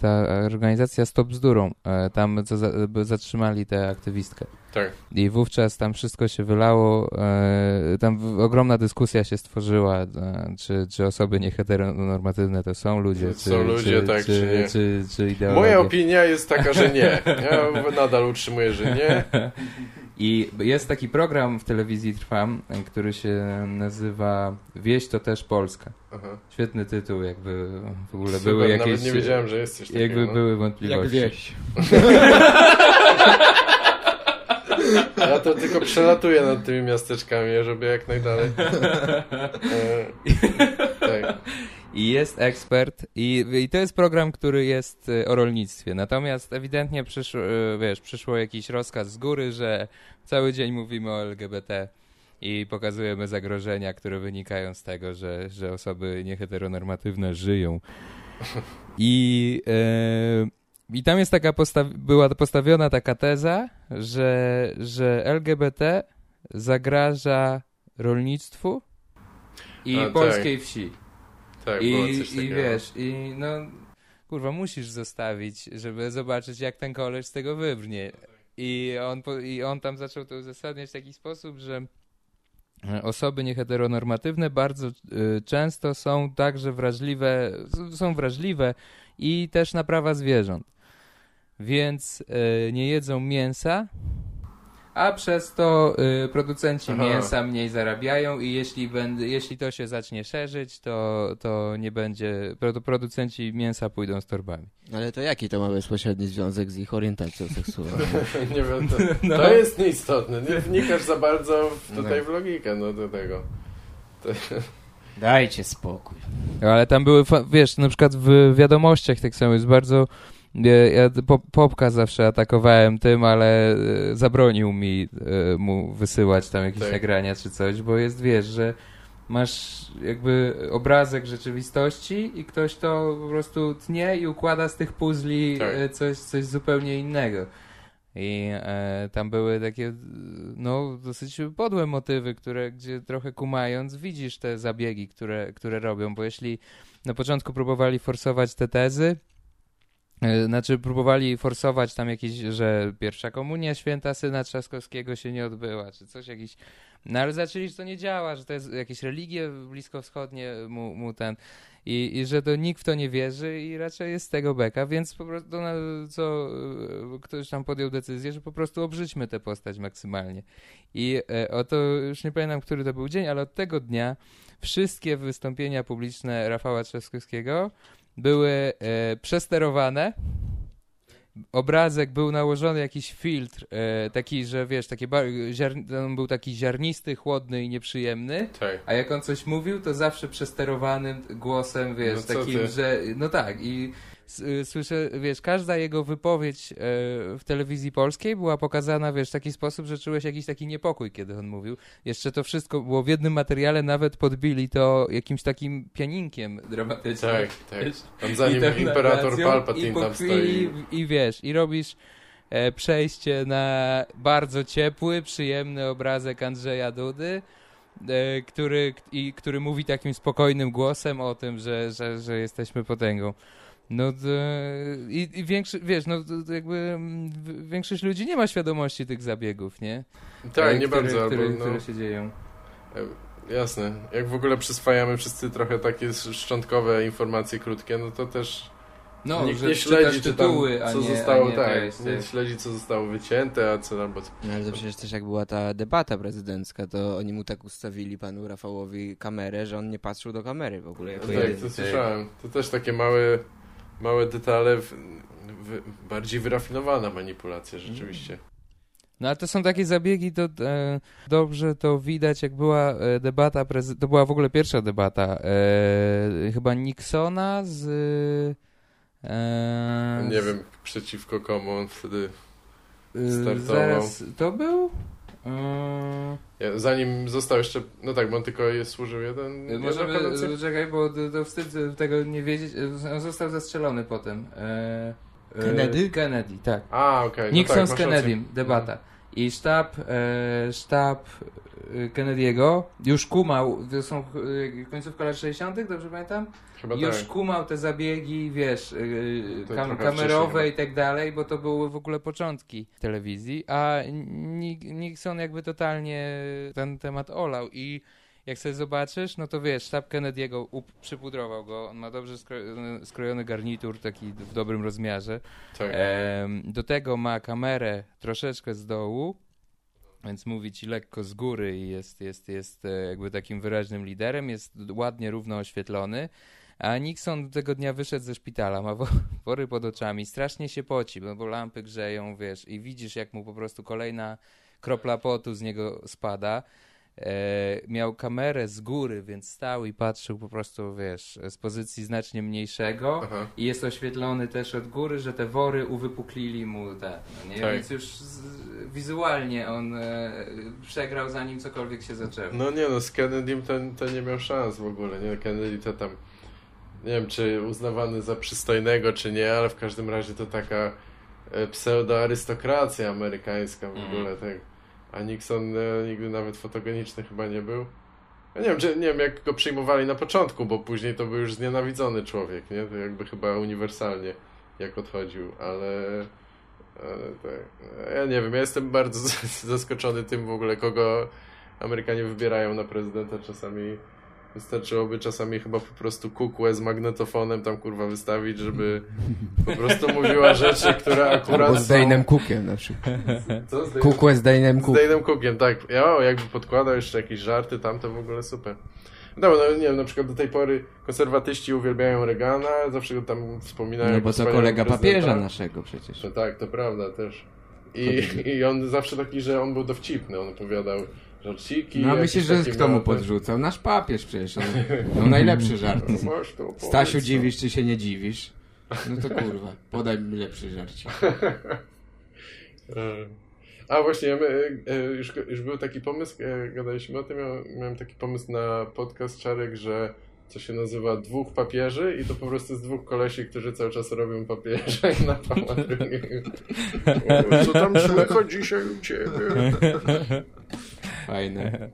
ta organizacja Stop Zdurą, e, tam co za, zatrzymali tę aktywistkę. Tak. I wówczas tam wszystko się wylało, e, tam ogromna dyskusja się stworzyła, e, czy, czy osoby nieheteronormatywne to są ludzie, czy, są ludzie, czy, tak, czy, czy nie. Czy, czy, czy ideologia. Moja opinia jest taka, że nie. Ja nadal utrzymuję, że nie. I jest taki program w telewizji Trwam, który się nazywa Wieś to też Polska. Aha. Świetny tytuł, jakby w ogóle super, były jakieś... Nawet nie wiedziałem, że jest coś takiego. Jakby no. Były wątpliwości. Jak wieś. Ja to tylko przelatuję nad tymi miasteczkami, żeby jak najdalej. E, tak. I jest ekspert i, i to jest program, który jest o rolnictwie. Natomiast ewidentnie przyszło, wiesz, przyszło jakiś rozkaz z góry, że cały dzień mówimy o L G B T i pokazujemy zagrożenia, które wynikają z tego, że, że osoby nieheteronormatywne żyją. I... E, I tam jest taka postaw- była postawiona taka teza, że, że L G B T zagraża rolnictwu i A, polskiej tak. wsi. Tak, I, coś i wiesz, i no kurwa, musisz zostawić, żeby zobaczyć, jak ten koleż z tego wybrnie. I on, po- i on tam zaczął to uzasadniać w taki sposób, że osoby nieheteronormatywne bardzo y, często są także wrażliwe, są wrażliwe i też na prawa zwierząt. Więc y, nie jedzą mięsa, a przez to y, producenci Aha. mięsa mniej zarabiają i jeśli, ben, jeśli to się zacznie szerzyć, to, to nie będzie, to producenci mięsa pójdą z torbami. Ale to jaki to ma bezpośredni związek z ich orientacją seksualną? Nie wiem, to, no. to jest nieistotne. Nie wnikasz za bardzo w, tutaj no. w logikę no, do tego. To... Dajcie spokój. Ale tam były, wiesz, na przykład w wiadomościach tak samo jest bardzo... Ja Popka zawsze atakowałem tym, ale zabronił mi mu wysyłać tam jakieś tak. nagrania czy coś, bo jest, wiesz, że masz jakby obrazek rzeczywistości i ktoś to po prostu tnie i układa z tych puzli tak. coś, coś zupełnie innego. I e, tam były takie, no, dosyć podłe motywy, które, gdzie trochę kumając widzisz te zabiegi, które, które robią, bo jeśli na początku próbowali forsować te tezy, znaczy próbowali forsować tam jakieś, że pierwsza komunia święta syna Trzaskowskiego się nie odbyła, czy coś jakiś, no ale zaczęli, że to nie działa, że to jest jakieś religie bliskowschodnie mu, mu ten i, i że to nikt w to nie wierzy i raczej jest z tego beka, więc po prostu no, co, ktoś tam podjął decyzję, że po prostu obrzydźmy tę postać maksymalnie i e, oto już nie pamiętam, który to był dzień, ale od tego dnia wszystkie wystąpienia publiczne Rafała Trzaskowskiego były e, przesterowane, obrazek był nałożony jakiś filtr, e, taki, że wiesz, takie bar- ziar- on był taki ziarnisty, chłodny i nieprzyjemny, tak. a jak on coś mówił, to zawsze przesterowanym głosem, wiesz, no takim, że no tak i s- słyszę, wiesz, każda jego wypowiedź e, w telewizji polskiej była pokazana, wiesz, w taki sposób, że czułeś jakiś taki niepokój, kiedy on mówił. Jeszcze to wszystko było w jednym materiale, nawet podbili to jakimś takim pianinkiem dramatycznym. Tak, tak. Tam zanim imperator Palpatine tam stoi. I, i wiesz, i robisz przejście na bardzo ciepły, przyjemny obrazek Andrzeja Dudy, który, i, który mówi takim spokojnym głosem o tym, że, że, że jesteśmy potęgą. No to, i, i większy, wiesz, no to jakby większość ludzi nie ma świadomości tych zabiegów, nie? Tak, nie które, bardzo. Które, albo, no, które się dzieją. Jasne. Jak w ogóle przyswajamy wszyscy trochę takie szczątkowe informacje krótkie, no to też no, nikt nie śledzi, czy tam, tytuły, co nie, zostało, nie, tak, jest, nie śledzi, co zostało wycięte, a co tam... Bo... No, ale to przecież też jak była ta debata prezydencka, to oni mu tak ustawili, panu Rafałowi, kamerę, że on nie patrzył do kamery w ogóle. Jako no, tak, to słyszałem. To też takie małe... Małe detale, w, w, bardziej wyrafinowana manipulacja rzeczywiście. No ale to są takie zabiegi, to e, dobrze to widać, jak była debata, prezy- to była w ogóle pierwsza debata e, chyba Nixona z... E, Nie z, wiem przeciwko komu on wtedy startował. Zaraz to był? Ja, zanim został jeszcze, no tak, bo on tylko jest, służył jeden... Możemy, jeden czekaj, bo to, to wstyd tego nie wiedzieć, on został zastrzelony potem. E, e, Kennedy? Kennedy, tak. A, okej. Okay. Nixon no tak, z Kennedym, debata. I sztab, e, sztab Kennedy'ego już kumał, to są końcówka lat sześćdziesiątych, dobrze pamiętam? Chyba już tak. Kumał te zabiegi, wiesz, kam- kamerowe i tak dalej, bo to były w ogóle początki telewizji, a Nixon jakby totalnie ten temat olał i jak sobie zobaczysz, no to wiesz, sztab Kennedy'ego up- przypudrował go, on ma dobrze skro- skrojony garnitur, taki w dobrym rozmiarze, tak. e, do tego ma kamerę troszeczkę z dołu, więc mówi ci lekko z góry i jest, jest, jest jakby takim wyraźnym liderem, jest ładnie równo oświetlony, a Nixon tego dnia wyszedł ze szpitala, ma wory pod oczami, strasznie się poci, bo lampy grzeją, wiesz, i widzisz, jak mu po prostu kolejna kropla potu z niego spada. E, miał kamerę z góry, więc stał i patrzył po prostu, wiesz, z pozycji znacznie mniejszego. Aha. I jest oświetlony też od góry, że te wory uwypuklili mu te, no nie? Tak. Więc już z, wizualnie on e, przegrał, zanim cokolwiek się zaczęło. No nie no, z Kennedym to, to nie miał szans w ogóle, nie? Kennedy to tam, nie wiem, czy uznawany za przystojnego, czy nie, ale w każdym razie to taka e, pseudoarystokracja amerykańska w mm. ogóle, tak. A Nixon e, nigdy nawet fotogeniczny chyba nie był. Ja nie wiem, czy, nie wiem, jak go przyjmowali na początku, bo później to był już znienawidzony człowiek, nie? To jakby chyba uniwersalnie jak odchodził, ale... ale tak. Ja nie wiem, ja jestem bardzo zaskoczony tym w ogóle, kogo Amerykanie wybierają na prezydenta czasami. Wystarczyłoby czasami chyba po prostu kukłę z magnetofonem tam kurwa wystawić, żeby po prostu mówiła rzeczy, które akurat albo z Dane'em Cookiem na przykład. Co? Z kukłę z Dane'em Cookiem. Z Dane'em Cookiem, tak. Ja jakby podkładał jeszcze jakieś żarty tam, to w ogóle super. No, no nie wiem, na przykład do tej pory konserwatyści uwielbiają Reagana, zawsze go tam wspominają. No bo to kolega papieża naszego przecież. No tak, to prawda też. I, I on zawsze taki, że on był dowcipny, on opowiadał żarciki. No myślisz, że kto mu podrzucał? Nasz papież przecież. On, no najlepszy żart. Stasiu, dziwisz czy się nie dziwisz? No to kurwa, podaj mi lepszy żarcik. A właśnie, ja my, już, już był taki pomysł, gadaliśmy o tym, ja miałem taki pomysł na podcast Czarek, że co się nazywa dwóch papieży i to po prostu z dwóch kolesi, którzy cały czas robią papieże na Pała drugiego. Co tam słychać dzisiaj u ciebie? Fajne.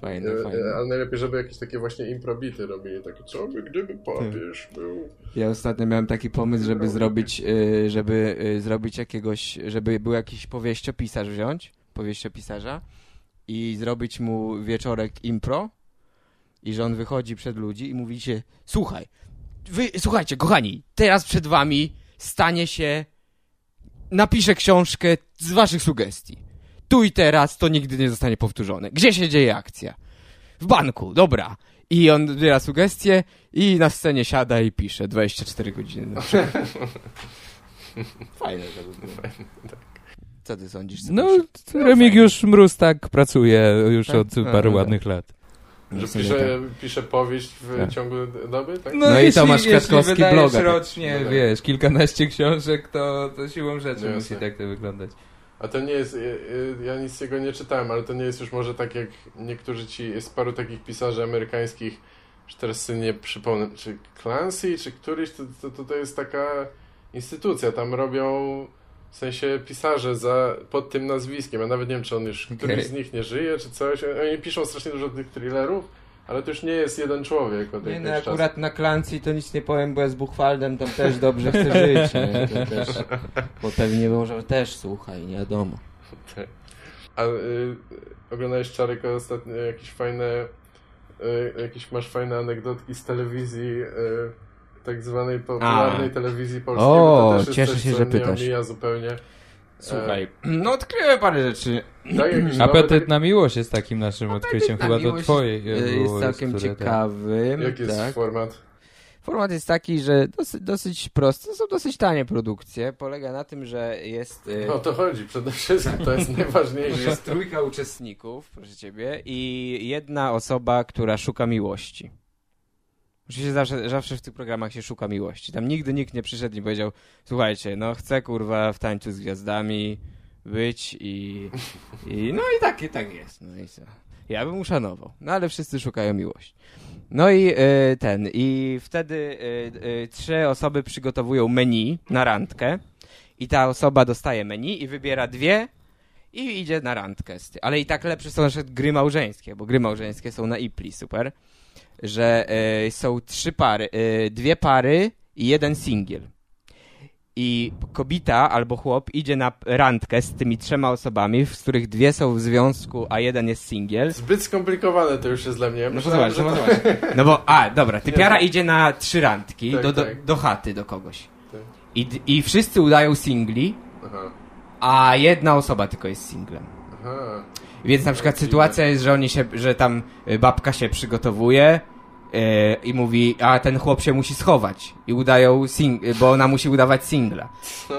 Fajne, e, fajne. Ale najlepiej, żeby jakieś takie właśnie improbity robili. Takie, co by gdyby papież był... Ja ostatnio miałem taki pomysł, żeby zrobić, żeby zrobić jakiegoś, żeby był jakiś powieściopisarz wziąć, powieściopisarza i zrobić mu wieczorek impro. I że on wychodzi przed ludzi i mówi się, słuchaj, wy, słuchajcie, kochani, teraz przed wami stanie się, napiszę książkę z waszych sugestii. Tu i teraz to nigdy nie zostanie powtórzone. Gdzie się dzieje akcja? W banku, dobra. I on wybiera sugestie i na scenie siada i pisze dwadzieścia cztery godziny. Fajne to by było. Fajne, tak. Co ty sądzisz? Co no, Remigiusz Mróz tak pracuje już tak? od paru no, ładnych tak. lat. Że pisze, tak. pisze powieść w tak. ciągu doby, tak? No, no i to masz Kwiatkowski bloga. rocznie, no tak. wiesz, kilkanaście książek, to, to siłą rzeczy nie musi tak. tak to wyglądać. A to nie jest, ja nic z jego nie czytałem, ale to nie jest już może tak jak niektórzy ci, jest paru takich pisarzy amerykańskich, że teraz sobie nie przypomnę, czy Clancy, czy któryś, to, to, to jest taka instytucja, tam robią... W sensie pisarze za, pod tym nazwiskiem, ja nawet nie wiem, czy on już, okay. któryś z nich nie żyje, czy coś. Oni piszą strasznie dużo tych thrillerów, ale to już nie jest jeden człowiek. Od nie, no akurat czas. Na Clancy to nic nie powiem, bo ja z Buchwaldem tam też dobrze chcę żyć, nie? To też, bo pewnie było, że też słuchaj, nie wiadomo. A y, oglądałeś, Czarek, ostatnio jakieś fajne, y, jakieś masz fajne anegdotki z telewizji, y, tak zwanej popularnej A. telewizji polskiej. O, to też jest cieszę coś, się, że pytasz. Nie omija zupełnie. Słuchaj, no odkryłem parę rzeczy. Tak, Apetyt na miłość jest takim naszym Apetyt odkryciem, na chyba to twoje. Jest całkiem ciekawym. Jaki jest tak. format? Format jest taki, że dosyć, dosyć prosty, to są dosyć tanie produkcje. Polega na tym, że jest... Yy... O to chodzi przede wszystkim, to jest najważniejsze. Jest trójka uczestników, proszę ciebie, i jedna osoba, która szuka miłości. Oczywiście zawsze, zawsze w tych programach się szuka miłości. Tam nigdy nikt nie przyszedł i powiedział: słuchajcie, no chcę kurwa w Tańcu z Gwiazdami być i, i no i tak, i tak jest. No i co? Ja bym uszanował. No ale wszyscy szukają miłości. No i y, ten, i wtedy y, y, trzy osoby przygotowują menu na randkę i ta osoba dostaje menu i wybiera dwie i idzie na randkę. Ale i tak lepsze są na przykład gry małżeńskie, bo gry małżeńskie są na Ipli, super. Że y, są trzy pary, y, dwie pary i jeden singiel. I kobieta albo chłop idzie na randkę z tymi trzema osobami, z których dwie są w związku, a jeden jest singiel. Zbyt skomplikowane to już jest dla mnie. No, zobacz, że... zobacz. No bo, a, dobra, typiara nie. idzie na trzy randki tak, do, do, tak. do chaty, do kogoś. Tak. I, I wszyscy udają singli, Aha. a jedna osoba tylko jest singlem. Aha. Więc na przykład sytuacja jest, że oni się, że tam babka się przygotowuje yy, i mówi, a ten chłop się musi schować i udają, sing- bo ona musi udawać singla.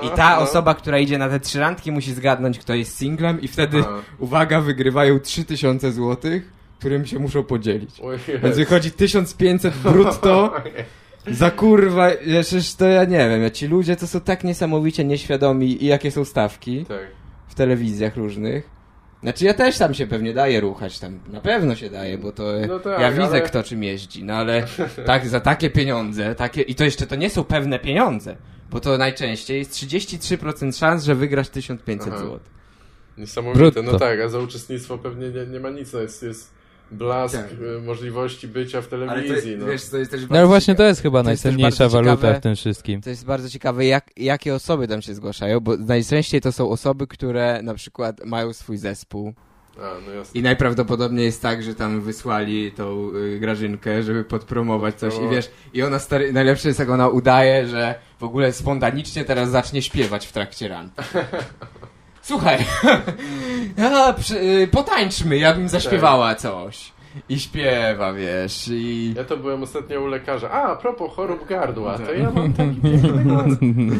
I ta osoba, która idzie na te trzy randki, musi zgadnąć, kto jest singlem i wtedy, uwaga, wygrywają trzy tysiące złotych, którym się muszą podzielić. Więc wychodzi tysiąc pięćset brutto. Za kurwa, przecież to ja nie wiem, ci ludzie to są tak niesamowicie nieświadomi i jakie są stawki w telewizjach różnych. Znaczy ja też tam się pewnie daję ruchać, tam na pewno się daje, bo to no tak, ja widzę ale... kto czym jeździ, no ale tak za takie pieniądze, takie i to jeszcze to nie są pewne pieniądze, bo to najczęściej jest trzydzieści trzy procent szans, że wygrasz tysiąc pięćset złotych. Niesamowite, brutto. No tak, a za uczestnictwo pewnie nie, nie ma nic, no jest, jest blask tak. możliwości bycia w telewizji. Ale to, no. Wiesz, to jest też no właśnie ciekawe. To jest chyba to najcenniejsza jest waluta ciekawe, w tym wszystkim. To jest bardzo ciekawe, jak, jakie osoby tam się zgłaszają, bo najczęściej to są osoby, które na przykład mają swój zespół. A, no jasne. I najprawdopodobniej jest tak, że tam wysłali tą y, Grażynkę, żeby podpromować coś i wiesz, i ona stary, najlepsze jest jak ona udaje, że w ogóle spontanicznie teraz zacznie śpiewać w trakcie randki. Słuchaj, ja, przy, potańczmy, ja bym zaśpiewała coś. I śpiewa, wiesz, i... Ja to byłem ostatnio u lekarza. A, a propos chorób gardła, to ja mam taki piękny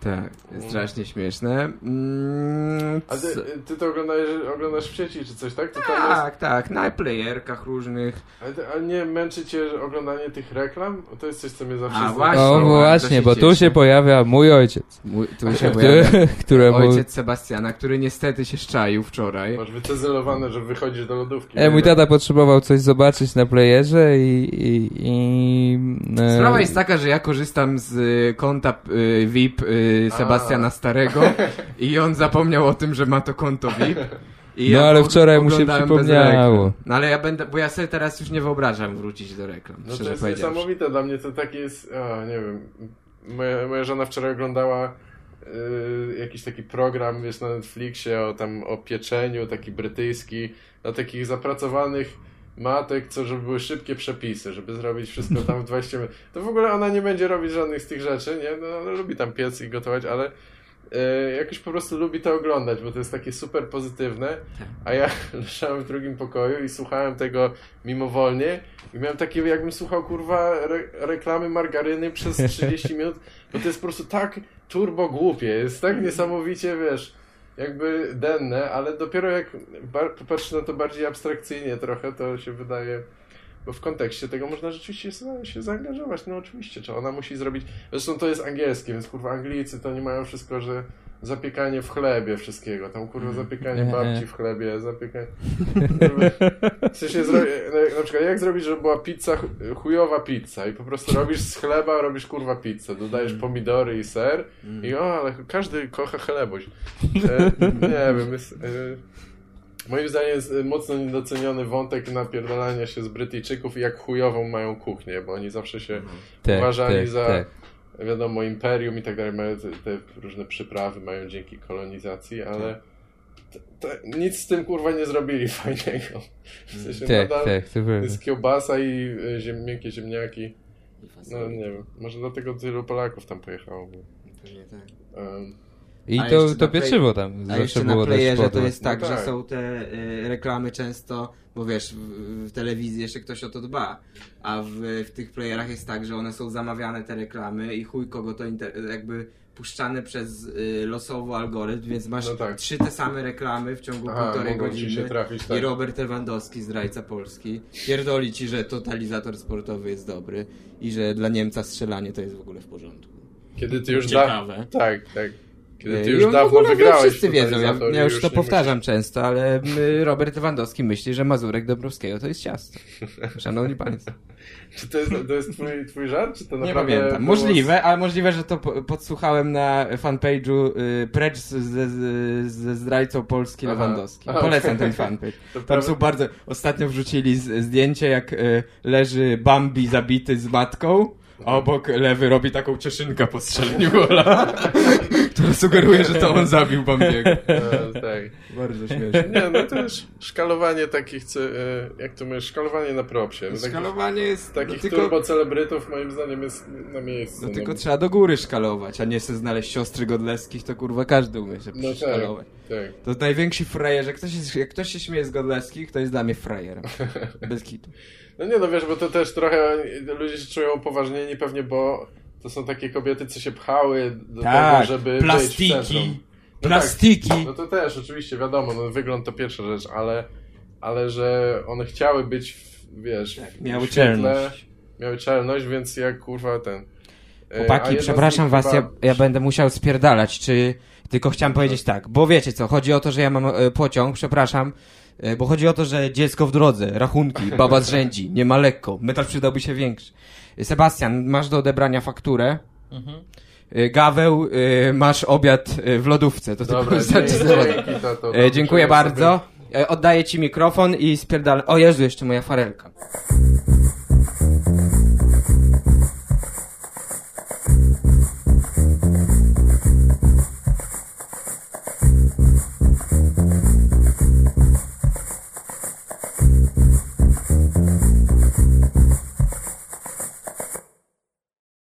Tak, strasznie śmieszne. Mm, a ty, ty to oglądasz, oglądasz w sieci czy coś, tak? To tak, jest... tak, na playerkach różnych. A, a nie męczy cię oglądanie tych reklam? To jest coś, co mnie zawsze... A właśnie, o, właśnie bo cieszy. Tu się pojawia mój ojciec. Mój, tu się pojawia któremu... ojciec Sebastiana, który niestety się szczaił wczoraj. Masz wycezelowane, że wychodzisz do lodówki. E, mój tata potrzebował coś zobaczyć na playerze i... i, i e... Sprawa jest taka, że ja korzystam z konta y, V I P y, Sebastiana A. Starego i on zapomniał o tym, że ma to konto V I P. I no ja ale wczoraj mu się przypomniało. No ale ja będę, bo ja sobie teraz już nie wyobrażam wrócić do reklam. No to jest niesamowite dla mnie, to tak jest, o, nie wiem, moja, moja żona wczoraj oglądała y, jakiś taki program, wiesz, na Netflixie o tam o pieczeniu, taki brytyjski, dla takich zapracowanych matek, co, żeby były szybkie przepisy, żeby zrobić wszystko tam w dwadzieścia minut. To w ogóle ona nie będzie robić żadnych z tych rzeczy, nie? No, ona lubi tam piec i gotować, ale yy, jakoś po prostu lubi to oglądać, bo to jest takie super pozytywne, a ja leżałem w drugim pokoju i słuchałem tego mimowolnie i miałem takie, jakbym słuchał, kurwa, re- reklamy margaryny przez trzydzieści minut, bo to jest po prostu tak turbo głupie, jest tak niesamowicie, wiesz... jakby denne, ale dopiero jak bar- popatrzysz na to bardziej abstrakcyjnie trochę, to się wydaje, bo w kontekście tego można rzeczywiście się zaangażować, no oczywiście, czy ona musi zrobić, zresztą to jest angielskie, więc kurwa Anglicy to nie mają wszystko, że zapiekanie w chlebie wszystkiego, tam kurwa zapiekanie babci w chlebie, zapiekanie... W sensie zrobi... na przykład jak zrobić, żeby była pizza, chujowa pizza i po prostu robisz z chleba, robisz kurwa pizzę, dodajesz pomidory i ser i o, ale każdy kocha chleboś. E, nie wiem, jest... E... Moim zdaniem jest mocno niedoceniony wątek napierdalania się z Brytyjczyków i jak chujową mają kuchnię, bo oni zawsze się tak, uważali tak, za tak. wiadomo imperium i tak dalej, mają te, te różne przyprawy, mają dzięki kolonizacji, ale to, to nic z tym kurwa nie zrobili fajnego. W sensie tak, nadal tak, jest kiełbasa i ziem, miękkie ziemniaki. No nie wiem, może dlatego tylu Polaków tam pojechało. Bo... Um, I a to, to pieczywo tam a zawsze jeszcze było na Playerze to jest tak, no tak, że są te y, reklamy często, bo wiesz, w, w telewizji jeszcze ktoś o to dba, a w, w tych Playerach jest tak, że one są zamawiane te reklamy i chuj kogo to inter- jakby puszczane przez y, losowo algorytm, więc masz no tak. trzy te same reklamy w ciągu Aha, półtorej godziny trafić, tak. I Robert Lewandowski, zdrajca Polski, pierdoli ci, że totalizator sportowy jest dobry i że dla Niemca strzelanie to jest w ogóle w porządku. Kiedy ty już Ciekawe. Da... Tak, tak. Kiedy ty już no, dawno wygrałeś. Wszyscy wiedzą, ja, ja już, już to powtarzam myśli. Często, ale Robert Lewandowski myśli, że mazurek Dąbrowskiego to jest ciasto. Szanowni Państwo. Czy to jest, to jest twój, twój żart? Czy to nie pamiętam. Było... Możliwe, ale możliwe, że to podsłuchałem na fanpage'u y, precz ze, ze zdrajcą Polski Aha. Lewandowski. A, Polecam okay. ten fanpage. Tam prawie... są bardzo... Ostatnio wrzucili z, zdjęcie, jak y, leży Bambi zabity z matką. Obok lewy robi taką cieszynkę po strzeleniu gola, która sugeruje, że to on zabił Bambiego. No, tak. Bardzo śmieszne. Nie, no to jest szkalowanie takich, jak to mówisz, szkalowanie na propsie. Szkalowanie takich, jest... Takich tylko... turbocelebrytów moim zdaniem jest na miejscu. No tylko no. trzeba do góry szkalować, a nie se znaleźć siostry Godlewskich, to kurwa każdy umie się no szkalować. Tak, tak. To najwięksi frajerzy, jak ktoś, jest, jak ktoś się śmieje z Godlewskich, to jest dla mnie frajerem. Bez kitu. No nie, no wiesz, bo to też trochę ludzie się czują upoważnieni pewnie, bo to są takie kobiety, co się pchały do tak, tego, żeby plastiki, być w centrum. No plastiki. Tak, no to też, oczywiście, wiadomo, no wygląd to pierwsza rzecz, ale, ale że one chciały być, w, wiesz, tak, w miały świetle, czelność. Miały czelność, więc jak kurwa ten... Chłopaki, przepraszam was, chyba... ja, ja będę musiał spierdalać, czy... Tylko chciałem powiedzieć tak, bo wiecie co, chodzi o to, że ja mam y, pociąg, przepraszam, y, bo chodzi o to, że dziecko w drodze, rachunki, baba z rzędzi, nie ma lekko, metal przydałby się większy. Sebastian, masz do odebrania fakturę, mhm. y, Gaweł, y, masz obiad y, w lodówce, to dobra, tylko znaczy y, dziękuję bardzo, y, oddaję ci mikrofon i spierdalę, o Jezu, jeszcze moja farelka.